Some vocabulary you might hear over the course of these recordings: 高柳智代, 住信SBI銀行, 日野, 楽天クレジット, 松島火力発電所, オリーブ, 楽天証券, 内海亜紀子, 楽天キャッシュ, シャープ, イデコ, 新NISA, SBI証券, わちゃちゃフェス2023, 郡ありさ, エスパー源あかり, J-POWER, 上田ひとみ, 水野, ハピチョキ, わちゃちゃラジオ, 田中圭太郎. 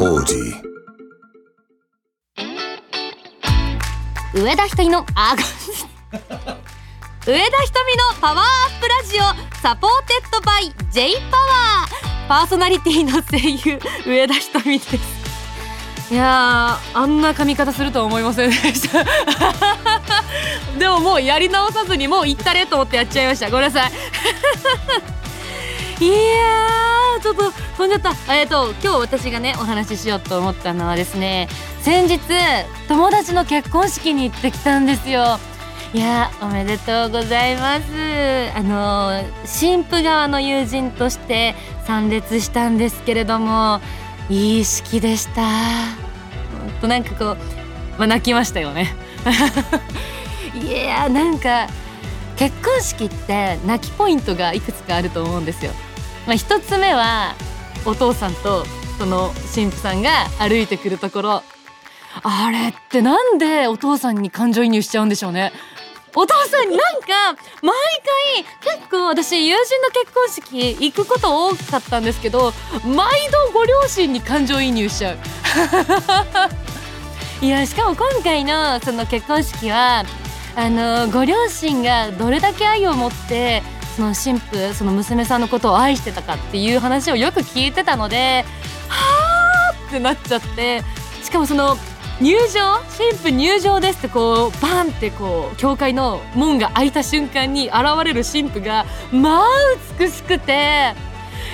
王子上田ひとみのパワーアップラジオサポーテッドバイ J パワー、パーソナリティの声優上田ひとみです。いやー、あんな髪型するとは思いませんでしたでももうやり直さずにもう行ったれと思ってやっちゃいました。ごめんなさいいやー、ちょっと飛んじゃった。今日私がねお話ししようと思ったのはですね、先日友達の結婚式に行ってきたんですよ。いやー、おめでとうございます。新婦側の友人として参列したんですけれども、いい式でした。ほんとなんかこう、泣きましたよねいやー、なんか結婚式って泣きポイントがいくつかあると思うんですよ。一つ目はお父さんとその新婦さんが歩いてくるところ、あれってなんでお父さんに感情移入しちゃうんでしょうね。お父さんなんか毎回、結構私友人の結婚式行くこと多かったんですけど、毎度ご両親に感情移入しちゃういや、しかも今回のその結婚式はご両親がどれだけ愛を持ってその新婦、その娘さんのことを愛してたかっていう話をよく聞いてたので、はーってなっちゃって、しかもその入場、新婦入場ですってこうバンってこう教会の門が開いた瞬間に現れる新婦がまあ美しくて、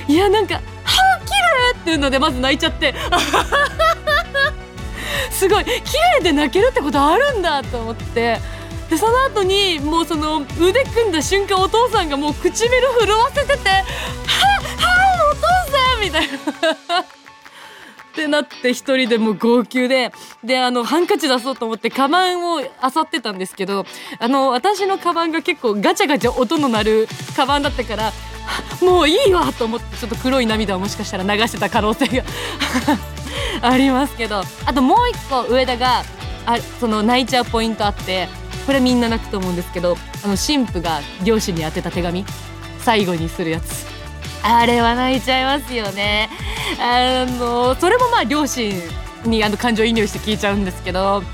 いやなんかはー綺麗っていうのでまず泣いちゃってすごい綺麗で泣けるってことあるんだと思って、でその後にもうその腕組んだ瞬間、お父さんがもう唇震わせてて、ははお父さんみたいなってなって、一人でもう号泣で、ハンカチ出そうと思ってカバンを漁ってたんですけど、私のカバンが結構ガチャガチャ音の鳴るカバンだったから、もういいわと思って、ちょっと黒い涙をもしかしたら流してた可能性がありますけど、あともう一個上田がその泣いちゃうポイントあって、これみんな泣くと思うんですけど、新婦が両親に宛てた手紙最後にするやつ、あれは泣いちゃいますよね。それもまあ両親に感情移入して聞いちゃうんですけど、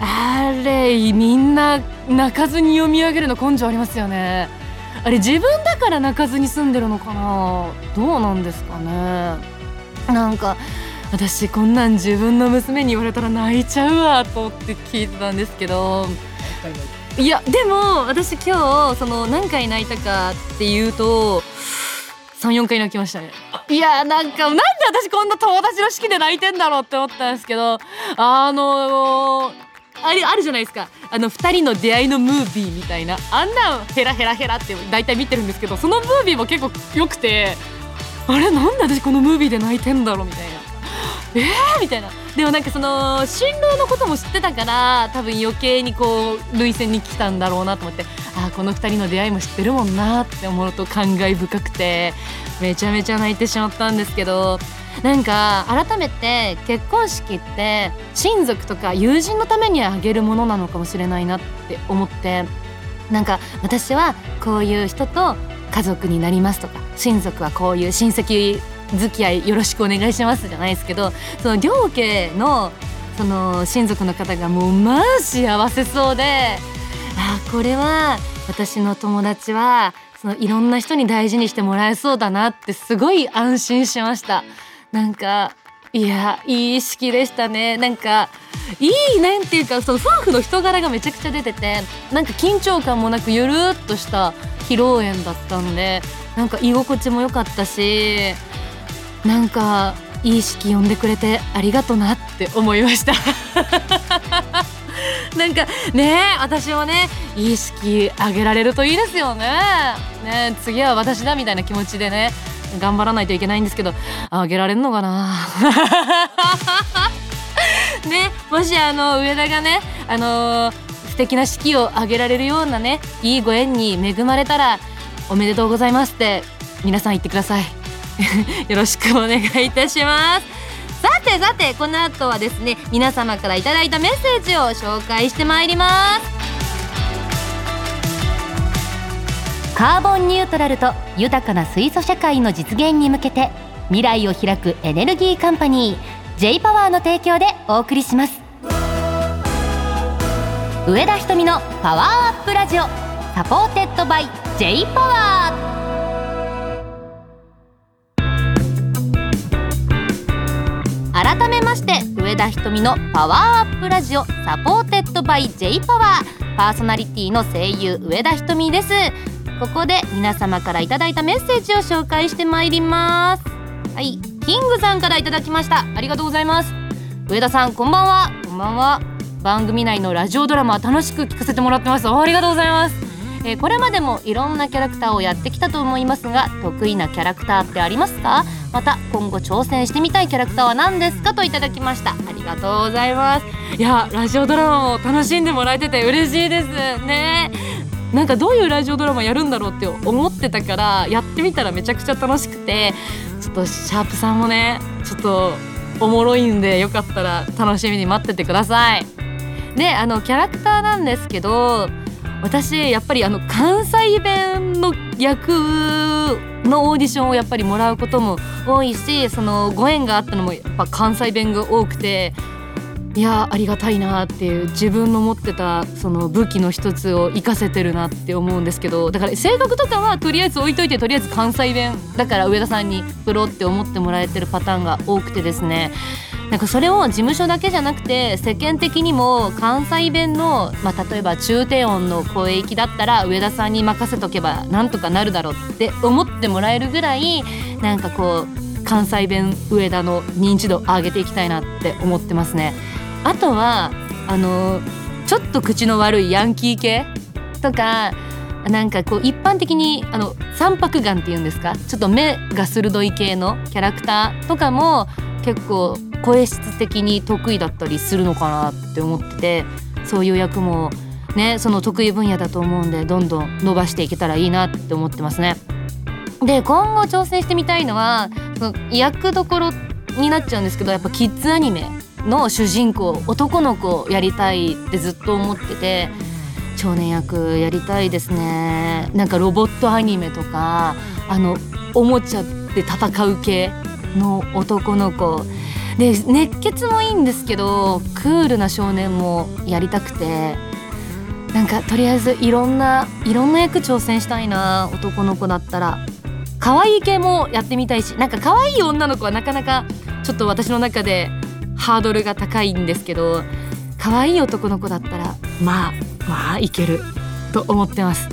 あれみんな泣かずに読み上げるの根性ありますよね。あれ自分だから泣かずに済んでるのかな、どうなんですかね。なんか私こんなん自分の娘に言われたら泣いちゃうわと思って聞いてたんですけど、いやでも私今日その何回泣いたかっていうと 3,4 回泣きましたね。いやなんで私こんな友達の式で泣いてんだろうって思ったんですけど、あるじゃないですか、2人の出会いのムービーみたいな、あんなヘラヘラヘラって大体見てるんですけど、そのムービーも結構良くて、あれなんで私このムービーで泣いてんだろうみたいな、みたいな。でもなんかその新郎のことも知ってたから、多分余計にこう涙腺に来たんだろうなと思って、この2人の出会いも知ってるもんなって思うと感慨深くて、めちゃめちゃ泣いてしまったんですけど、なんか改めて結婚式って親族とか友人のためにあげるものなのかもしれないなって思って、なんか私はこういう人と家族になりますとか、親族はこういう親戚付き合いよろしくお願いしますじゃないですけど、その両家のその親族の方がもうまあ幸せそうで、これは私の友達はそのいろんな人に大事にしてもらえそうだなってすごい安心しました。なんかいやいい式でしたね。なんかいいなんていうか、その夫婦の人柄がめちゃくちゃ出てて、なんか緊張感もなくゆるっとした披露宴だったんで、なんか居心地も良かったし、なんかいい式呼んでくれてありがとなって思いましたなんかね、私もねいい式あげられるといいですよ ね次は私だみたいな気持ちでね頑張らないといけないんですけど、あげられるのかなね、もし上田がね素敵な式をあげられるようなねいいご縁に恵まれたら、おめでとうございますって皆さん言ってくださいよろしくお願いいたします。さてこの後はですね、皆様からいただいたメッセージを紹介してまいります。カーボンニュートラルと豊かな水素社会の実現に向けて未来を開くエネルギーカンパニー J パワーの提供でお送りします。上田ひとみのパワーアップラジオ、サポーテッドバイ J パワー。改めまして上田ひとみのパワーアップラジオサポーテッドバイ J パワー、パーソナリティの声優上田ひとみです。ここで皆様からいただいたメッセージを紹介してまいります。はい、キングさんからいただきました。ありがとうございます。上田さん、こんばんは。こんばんは。番組内のラジオドラマ楽しく聞かせてもらってます。ありがとうございます。これまでもいろんなキャラクターをやってきたと思いますが、得意なキャラクターってありますか？また今後挑戦してみたいキャラクターは何ですか？といただきました。ありがとうございます。いや、ラジオドラマも楽しんでもらえてて嬉しいですね。なんかどういうラジオドラマやるんだろうって思ってたから、やってみたらめちゃくちゃ楽しくて、ちょっとシャープさんもね、ちょっとおもろいんで、よかったら楽しみに待っててください。で、キャラクターなんですけど、私やっぱり関西弁の役のオーディションをやっぱりもらうことも多いし、そのご縁があったのもやっぱ関西弁が多くて、いや、ありがたいなっていう、自分の持ってたその武器の一つを活かせてるなって思うんですけど、だから性格とかはとりあえず置いといて、とりあえず関西弁だから上田さんにプロって思ってもらえてるパターンが多くてですね、なんかそれを事務所だけじゃなくて世間的にも関西弁の、例えば中低音の声域だったら上田さんに任せとけばなんとかなるだろうって思ってもらえるぐらい、なんかこう関西弁上田の認知度を上げていきたいなって思ってますね。あとはちょっと口の悪いヤンキー系とか、なんかこう一般的に三白眼っていうんですか、ちょっと目が鋭い系のキャラクターとかも結構声質的に得意だったりするのかなって思ってて、そういう役もね、その得意分野だと思うんで、どんどん伸ばしていけたらいいなって思ってますね。で、今後挑戦してみたいのは、その役どころになっちゃうんですけど、やっぱキッズアニメの主人公、男の子をやりたいってずっと思ってて、少年役やりたいですね。なんかロボットアニメとか、おもちゃで戦う系の男の子で、熱血もいいんですけどクールな少年もやりたくて、なんかとりあえずいろんな役挑戦したいな。男の子だったら可愛い系もやってみたいし、なんか可愛い女の子はなかなかちょっと私の中でハードルが高いんですけど、可愛い男の子だったらまあいけると思ってます。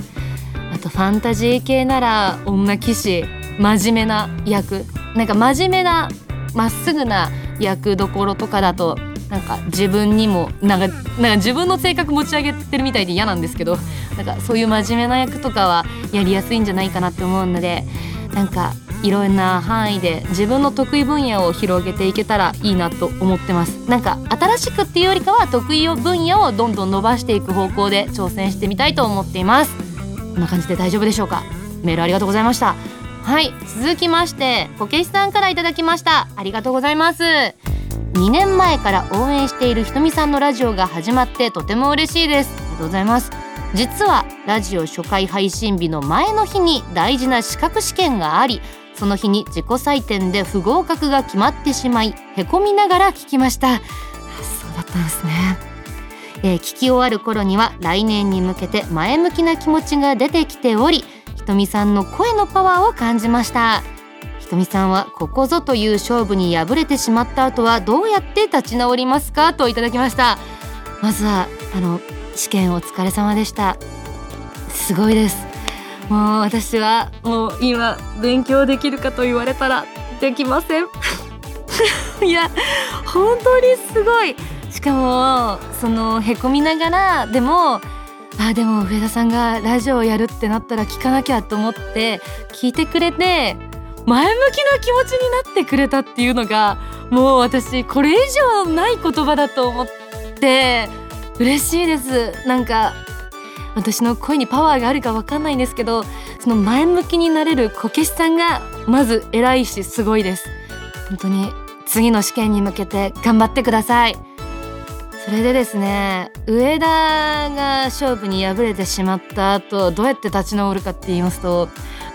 あとファンタジー系なら女騎士、真面目な役、なんか真面目なまっすぐな役どころとかだと、なんか自分にもなんか自分の性格持ち上げてるみたいで嫌なんですけど、なんかそういう真面目な役とかはやりやすいんじゃないかなって思うので、なんかいろんな範囲で自分の得意分野を広げていけたらいいなと思ってます。なんか新しくっていうよりかは得意分野をどんどん伸ばしていく方向で挑戦してみたいと思っています。こんな感じで大丈夫でしょうか。メールありがとうございました。はい、続きましてこけしさんからいただきました。ありがとうございます。2年前から応援しているひとみさんのラジオが始まってとても嬉しいです。ありがとうございます。実はラジオ初回配信日の前の日に大事な資格試験があり、その日に自己採点で不合格が決まってしまい、へこみながら聞きました。そうだったんですね。聞き終わる頃には来年に向けて前向きな気持ちが出てきており、ひとみさんの声のパワーを感じました。ひとみさんはここぞという勝負に敗れてしまった後はどうやって立ち直りますか、といただきました。まずは試験お疲れ様でした。すごいです。もう私はもう今勉強できるかと言われたらできませんいや本当にすごい。しかもそのへこみながらでも、でも上田さんがラジオをやるってなったら聞かなきゃと思って聞いてくれて、前向きな気持ちになってくれたっていうのが、もう私これ以上ない言葉だと思って嬉しいです。なんか私の声にパワーがあるか分かんないんですけど、その前向きになれるこけしさんがまず偉いしすごいです。本当に次の試験に向けて頑張ってください。それでですね、上田が勝負に敗れてしまった後どうやって立ち直るかって言いますと、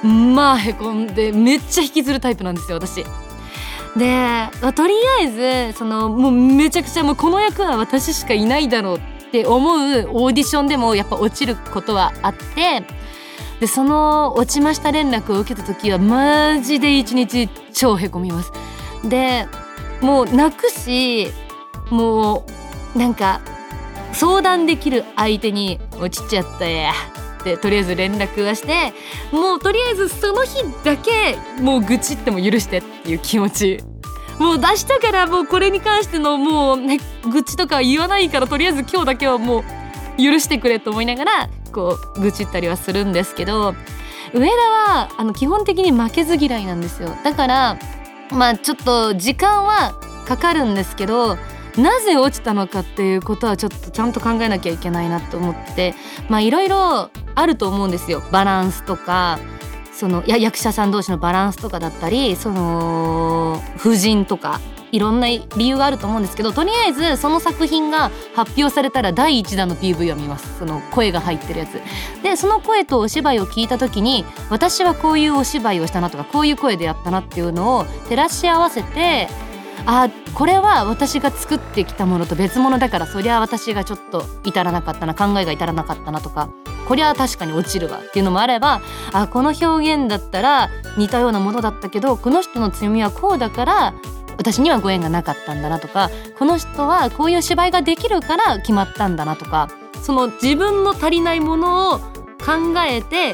へこんでめっちゃ引きずるタイプなんですよ私。で、とりあえずそのもうめちゃくちゃもうこの役は私しかいないだろうって思うオーディションでもやっぱ落ちることはあって、でその落ちました連絡を受けた時はマジで一日超へこみます。でもう泣くし、もうなんか相談できる相手に落ちちゃったやってとりあえず連絡はして、もうとりあえずその日だけもう愚痴っても許してっていう気持ち、もう出したから、もうこれに関してのもう、ね、愚痴とか言わないからとりあえず今日だけはもう許してくれと思いながらこう愚痴ったりはするんですけど、上田は基本的に負けず嫌いなんですよ。だからまあちょっと時間はかかるんですけど、なぜ落ちたのかっていうことはちょっとちゃんと考えなきゃいけないなと思って、まあいろいろあると思うんですよ。バランスとかその役者さん同士のバランスとかだったり、その夫人とかいろんな理由があると思うんですけど、とりあえずその作品が発表されたら第1弾の PV を見ます。その声が入ってるやつで、その声とお芝居を聞いた時に私はこういうお芝居をしたなとか、こういう声でやったなっていうのを照らし合わせて、あ、これは私が作ってきたものと別物だから、そりゃ私がちょっと至らなかったな、考えが至らなかったなとか、こりゃ確かに落ちるわっていうのもあれば、あ、この表現だったら似たようなものだったけど、この人の強みはこうだから私にはご縁がなかったんだなとか、この人はこういう芝居ができるから決まったんだなとか、その自分の足りないものを考えて、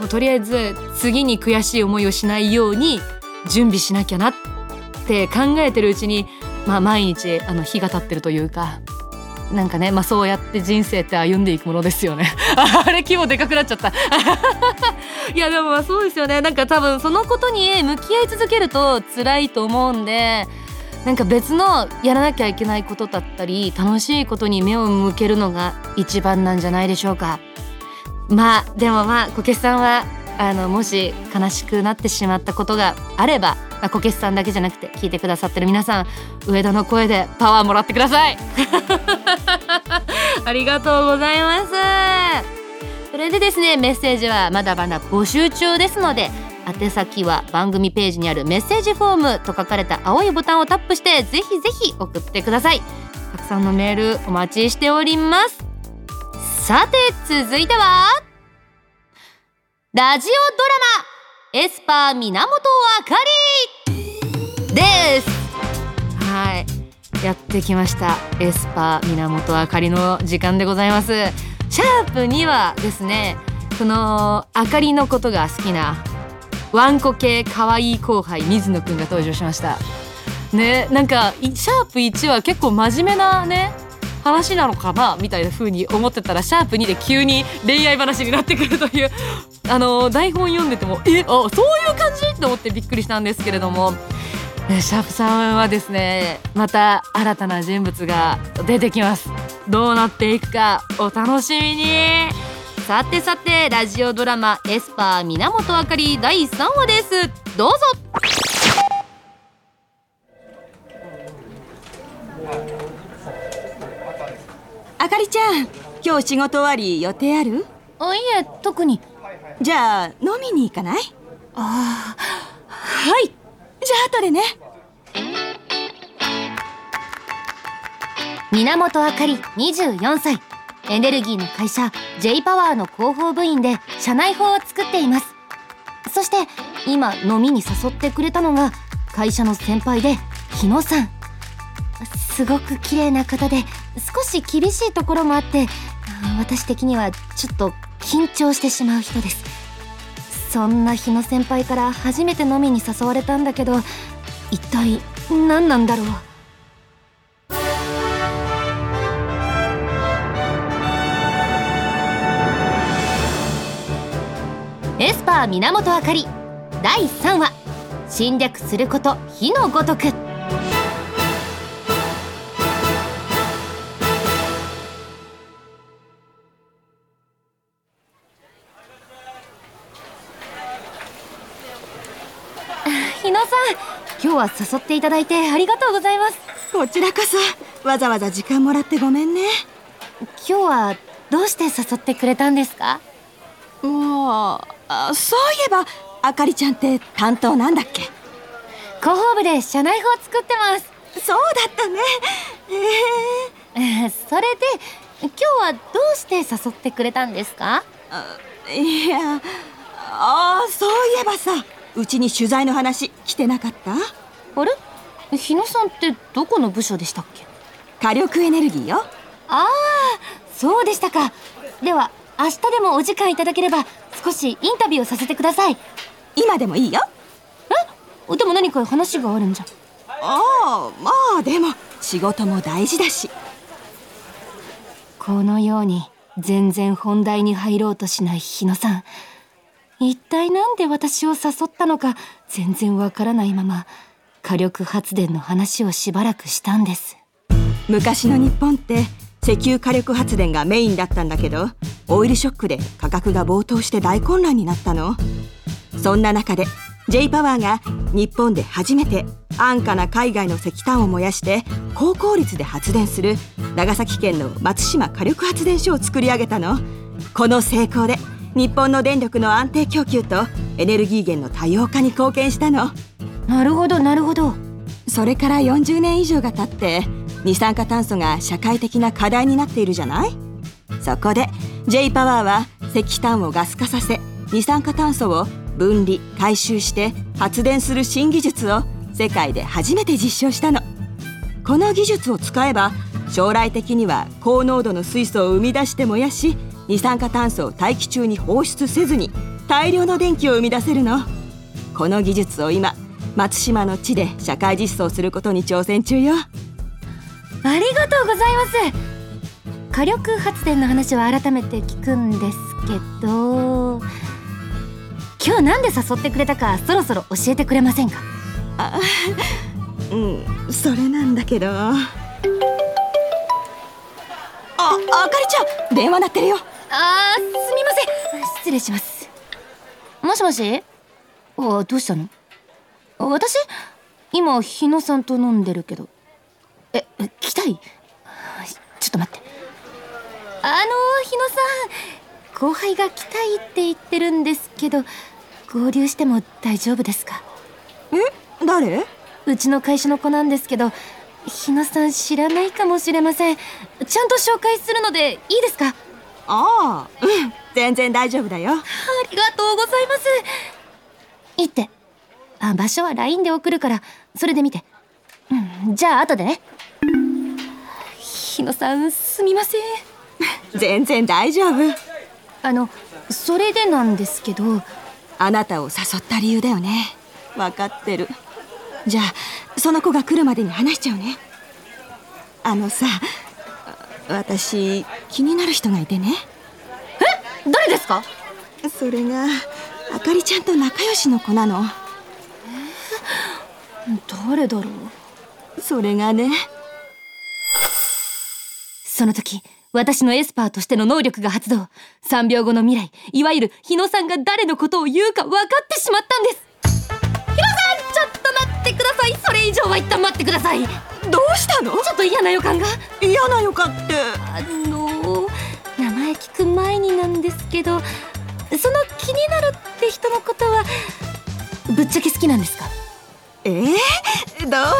もうとりあえず次に悔しい思いをしないように準備しなきゃなって考えてるうちに、まあ、毎日日が経ってるというか、なんかね、まあ、そうやって人生って歩んでいくものですよね。あれ、規模でかくなっちゃった。いやでもまあそうですよね。なんか多分そのことに向き合い続けると辛いと思うんで、なんか別のやらなきゃいけないことだったり楽しいことに目を向けるのが一番なんじゃないでしょうか。まあでもまあこけしさんはもし悲しくなってしまったことがあれば、こけしさんだけじゃなくて聞いてくださってる皆さん、上田の声でパワーもらってください。ありがとうございます。それでですね、メッセージはまだまだ募集中ですので、宛先は番組ページにあるメッセージフォームと書かれた青いボタンをタップして、ぜひぜひ送ってください。たくさんのメールお待ちしております。さて続いてはラジオドラマエスパー源あかりです。はい、やってきました。エスパー源あかりの時間でございます。シャープにはですね、そのあかりのことが好きなワンコ系可愛い後輩水野くんが登場しましたね。なんかシャープ1は結構真面目なね話なのかなみたいな風に思ってたら、シャープ2で急に恋愛話になってくるという、台本読んでてもそういう感じと思ってびっくりしたんですけれども、シャープ3はですね、また新たな人物が出てきます。どうなっていくかお楽しみに。さてさて、ラジオドラマエスパー源あかり第3話です。どうぞ。あかりちゃん、今日仕事終わり予定ある？あ、いえ、特に。じゃあ飲みに行かない？ああ、はい。じゃあ後でね。源あかり24歳、エネルギーの会社 J パワーの広報部員で社内法を作っています。そして今飲みに誘ってくれたのが会社の先輩で日野さん。すごく綺麗な方で少し厳しいところもあって、私的にはちょっと緊張してしまう人です。そんな日野先輩から初めて飲みに誘われたんだけど、一体何なんだろう。エスパー源あかり第3話、侵略すること火のごとく。今日は誘っていただいてありがとうございます。こちらこそ、わざわざ時間もらってごめんね。今日はどうして誘ってくれたんですか？もう、そういえばあかりちゃんって担当なんだっけ？広報部で社内報作ってます。そうだったね。それで今日はどうして誘ってくれたんですか？そういえばさ、うちに取材の話来てなかった？あれ、日野さんってどこの部署でしたっけ？火力エネルギーよ。ああ、そうでしたか。では明日でもお時間いただければ少しインタビューをさせてください。今でもいいよ。え、でも何か話があるんじゃ。ああ、まあでも仕事も大事だし。このように全然本題に入ろうとしない日野さん、一体なんで私を誘ったのか全然わからないまま火力発電の話をしばらくしたんです。昔の日本って石油火力発電がメインだったんだけど、オイルショックで価格が暴騰して大混乱になったの。そんな中で J パワーが日本で初めて安価な海外の石炭を燃やして高効率で発電する長崎県の松島火力発電所を作り上げたの。この成功で日本の電力の安定供給とエネルギー源の多様化に貢献したの。なるほどなるほど。それから40年以上が経って二酸化炭素が社会的な課題になっているじゃない。そこで J パワーは石炭をガス化させ、二酸化炭素を分離回収して発電する新技術を世界で初めて実証したの。この技術を使えば将来的には高濃度の水素を生み出して燃やし、二酸化炭素を大気中に放出せずに大量の電気を生み出せるの。この技術を今松島の地で社会実装することに挑戦中よ。ありがとうございます。火力発電の話は改めて聞くんですけど、今日なんで誘ってくれたかそろそろ教えてくれませんか？それなんだけど。あかりちゃん、電話鳴ってるよ。あ、すみません、失礼します。もしもし。あ、どうしたの？私今日野さんと飲んでるけど。来たい？ちょっと待って。日野さん、後輩が来たいって言ってるんですけど合流しても大丈夫ですか？誰？うちの会社の子なんですけど、日野さん知らないかもしれません。ちゃんと紹介するのでいいですか？ああ、うん、全然大丈夫だよ。ありがとうございます。いいって。場所は LINE で送るからそれで見て。じゃあ後でね。日野さん、すみません。全然大丈夫。それでなんですけど、あなたを誘った理由だよね。わかってる。じゃあその子が来るまでに話しちゃうね。私気になる人がいてね。誰ですか？それがあかりちゃんと仲良しの子なの。誰だろう。それがね、その時私のエスパーとしての能力が発動。3秒後の未来、いわゆる日野さんが誰のことを言うか分かってしまったんです。それ以上は一旦待ってください。どうしたの？ちょっと嫌な予感が。嫌な予感って？名前聞く前になんですけど、その気になるって人のことはぶっちゃけ好きなんですか？どうだろ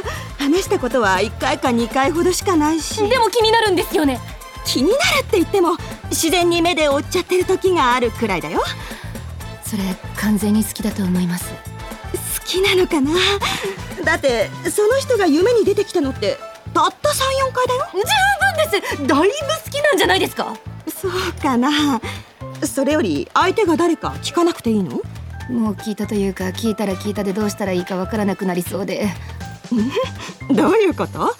う。話したことは1回か2回ほどしかないし。でも気になるんですよね。気になるって言っても自然に目で追っちゃってる時があるくらいだよ。それ完全に好きだと思います。好きなのかな？だってその人が夢に出てきたのってたった 3,4 回だよ。十分です。だいぶ好きなんじゃないですか？そうかな。それより相手が誰か聞かなくていいの？もう聞いたというか、聞いたら聞いたでどうしたらいいかわからなくなりそうで。どういうこと？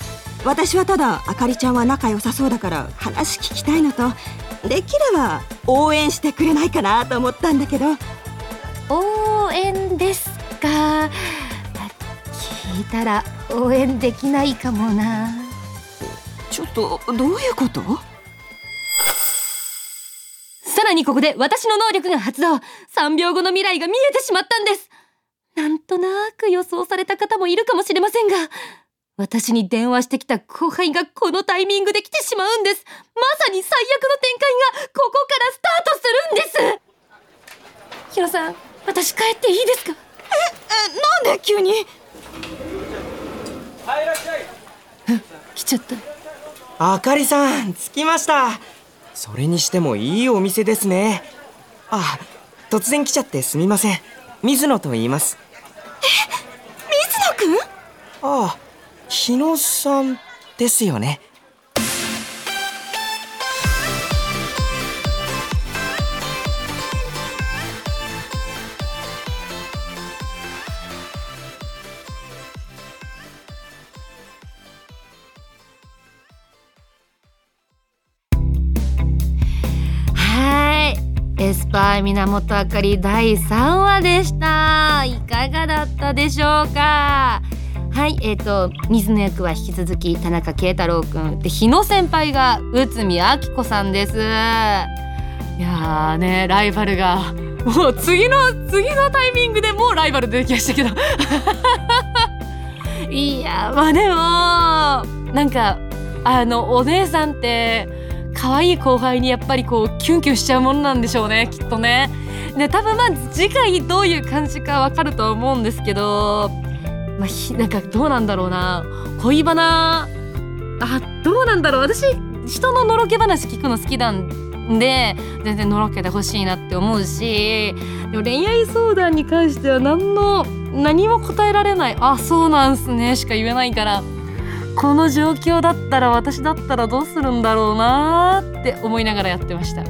私はただあかりちゃんは仲良さそうだから話聞きたいのと、できれば応援してくれないかなと思ったんだけど。応援ですか？聞いたら応援できないかもな。ちょっとどういうこと？さらにここで私の能力が発動。3秒後の未来が見えてしまったんです。なんとなく予想された方もいるかもしれませんが、私に電話してきた後輩がこのタイミングで来てしまうんです。まさに最悪の展開がここからスタートするんです。ひろさん、私帰っていいですか？なんで急に？来ちゃった。あかりさん、着きました。それにしてもいいお店ですね。あ、突然来ちゃってすみません。水野と言います。え、水野くん？ああ、日野さんですよね。エスパー源あかり第3話でした。いかがだったでしょうか。はい、水野役は引き続き田中圭太郎くんで、日野先輩が内海亜紀子さんです。いやーね、ライバルがもう次のタイミングでもうライバル出てきましたけどいやまあでもなんかお姉さんって可愛い後輩にやっぱりこうキュンキュンしちゃうものなんでしょうね、きっとね。で多分まあ次回どういう感じか分かると思うんですけど、まあ、なんかどうなんだろうな、恋バナ、あ、どうなんだろう。私人ののろけ話聞くの好きなんで全然のろけてほしいなって思うし、でも恋愛相談に関しては何も答えられない、あ、そうなんすねしか言えないから、この状況だったら私だったらどうするんだろうなって思いながらやってました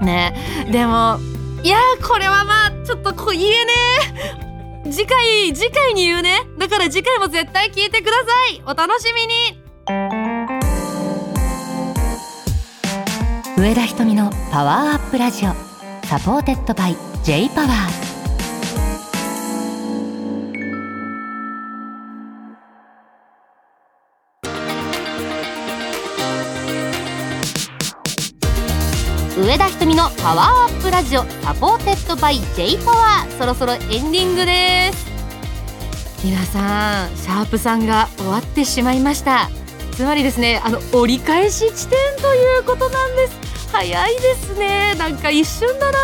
ね。でもいやこれはまあちょっと言えねえ、次回に言うね。だから次回も絶対聞いてください。お楽しみに。上田ひとみのパワーアップラジオ、サポーテッドバイ J パワー。上田ひとみのパワーアップラジオサポーテッドバイ J パワー、そろそろエンディングです。皆さん、シャープさんが終わってしまいました。つまりですね、折り返し地点ということなんです。早いですね。なんか一瞬だな。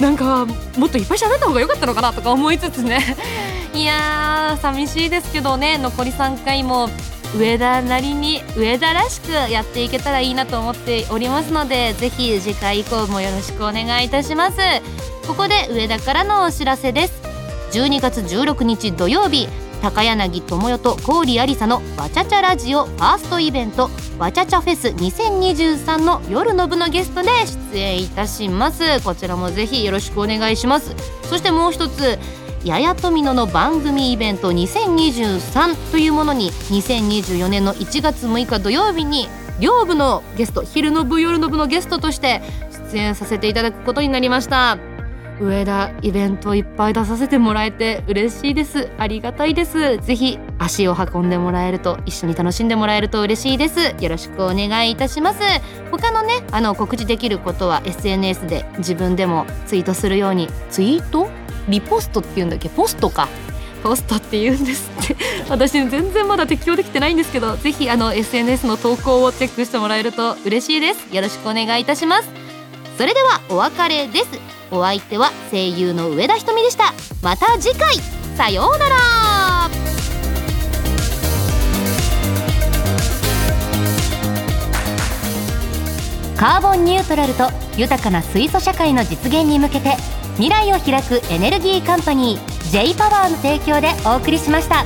なんかもっといっぱい喋った方が良かったのかなとか思いつつねいや寂しいですけどね、残り3回も上田なりに上田らしくやっていけたらいいなと思っておりますので、ぜひ次回以降もよろしくお願いいたします。ここで上田からのお知らせです。12月16日土曜日、高柳智代と郡ありさのわちゃちゃラジオファーストイベントわちゃちゃフェス2023の夜の部のゲストで出演いたします。こちらもぜひよろしくお願いします。そしてもう一つ、ややとみのの番組イベント2023というものに2024年の1月6日土曜日に両部のゲスト、昼の部夜の部のゲストとして出演させていただくことになりました。上田イベントいっぱい出させてもらえて嬉しいです。ありがたいです。ぜひ足を運んでもらえると、一緒に楽しんでもらえると嬉しいです。よろしくお願いいたします。他のね、告知できることは SNS で自分でもツイートするように、ツイートリポストっていうんだっけ、ポストか、ポストっていうんですって私全然まだ適用できてないんですけど、ぜひSNS の投稿をチェックしてもらえると嬉しいです。よろしくお願いいたします。それではお別れです。お相手は声優の上田ひとみでした。また次回、さようなら。カーボンニュートラルと豊かな水素社会の実現に向けて、未来を開くエネルギーカンパニー J パワーの提供でお送りしました。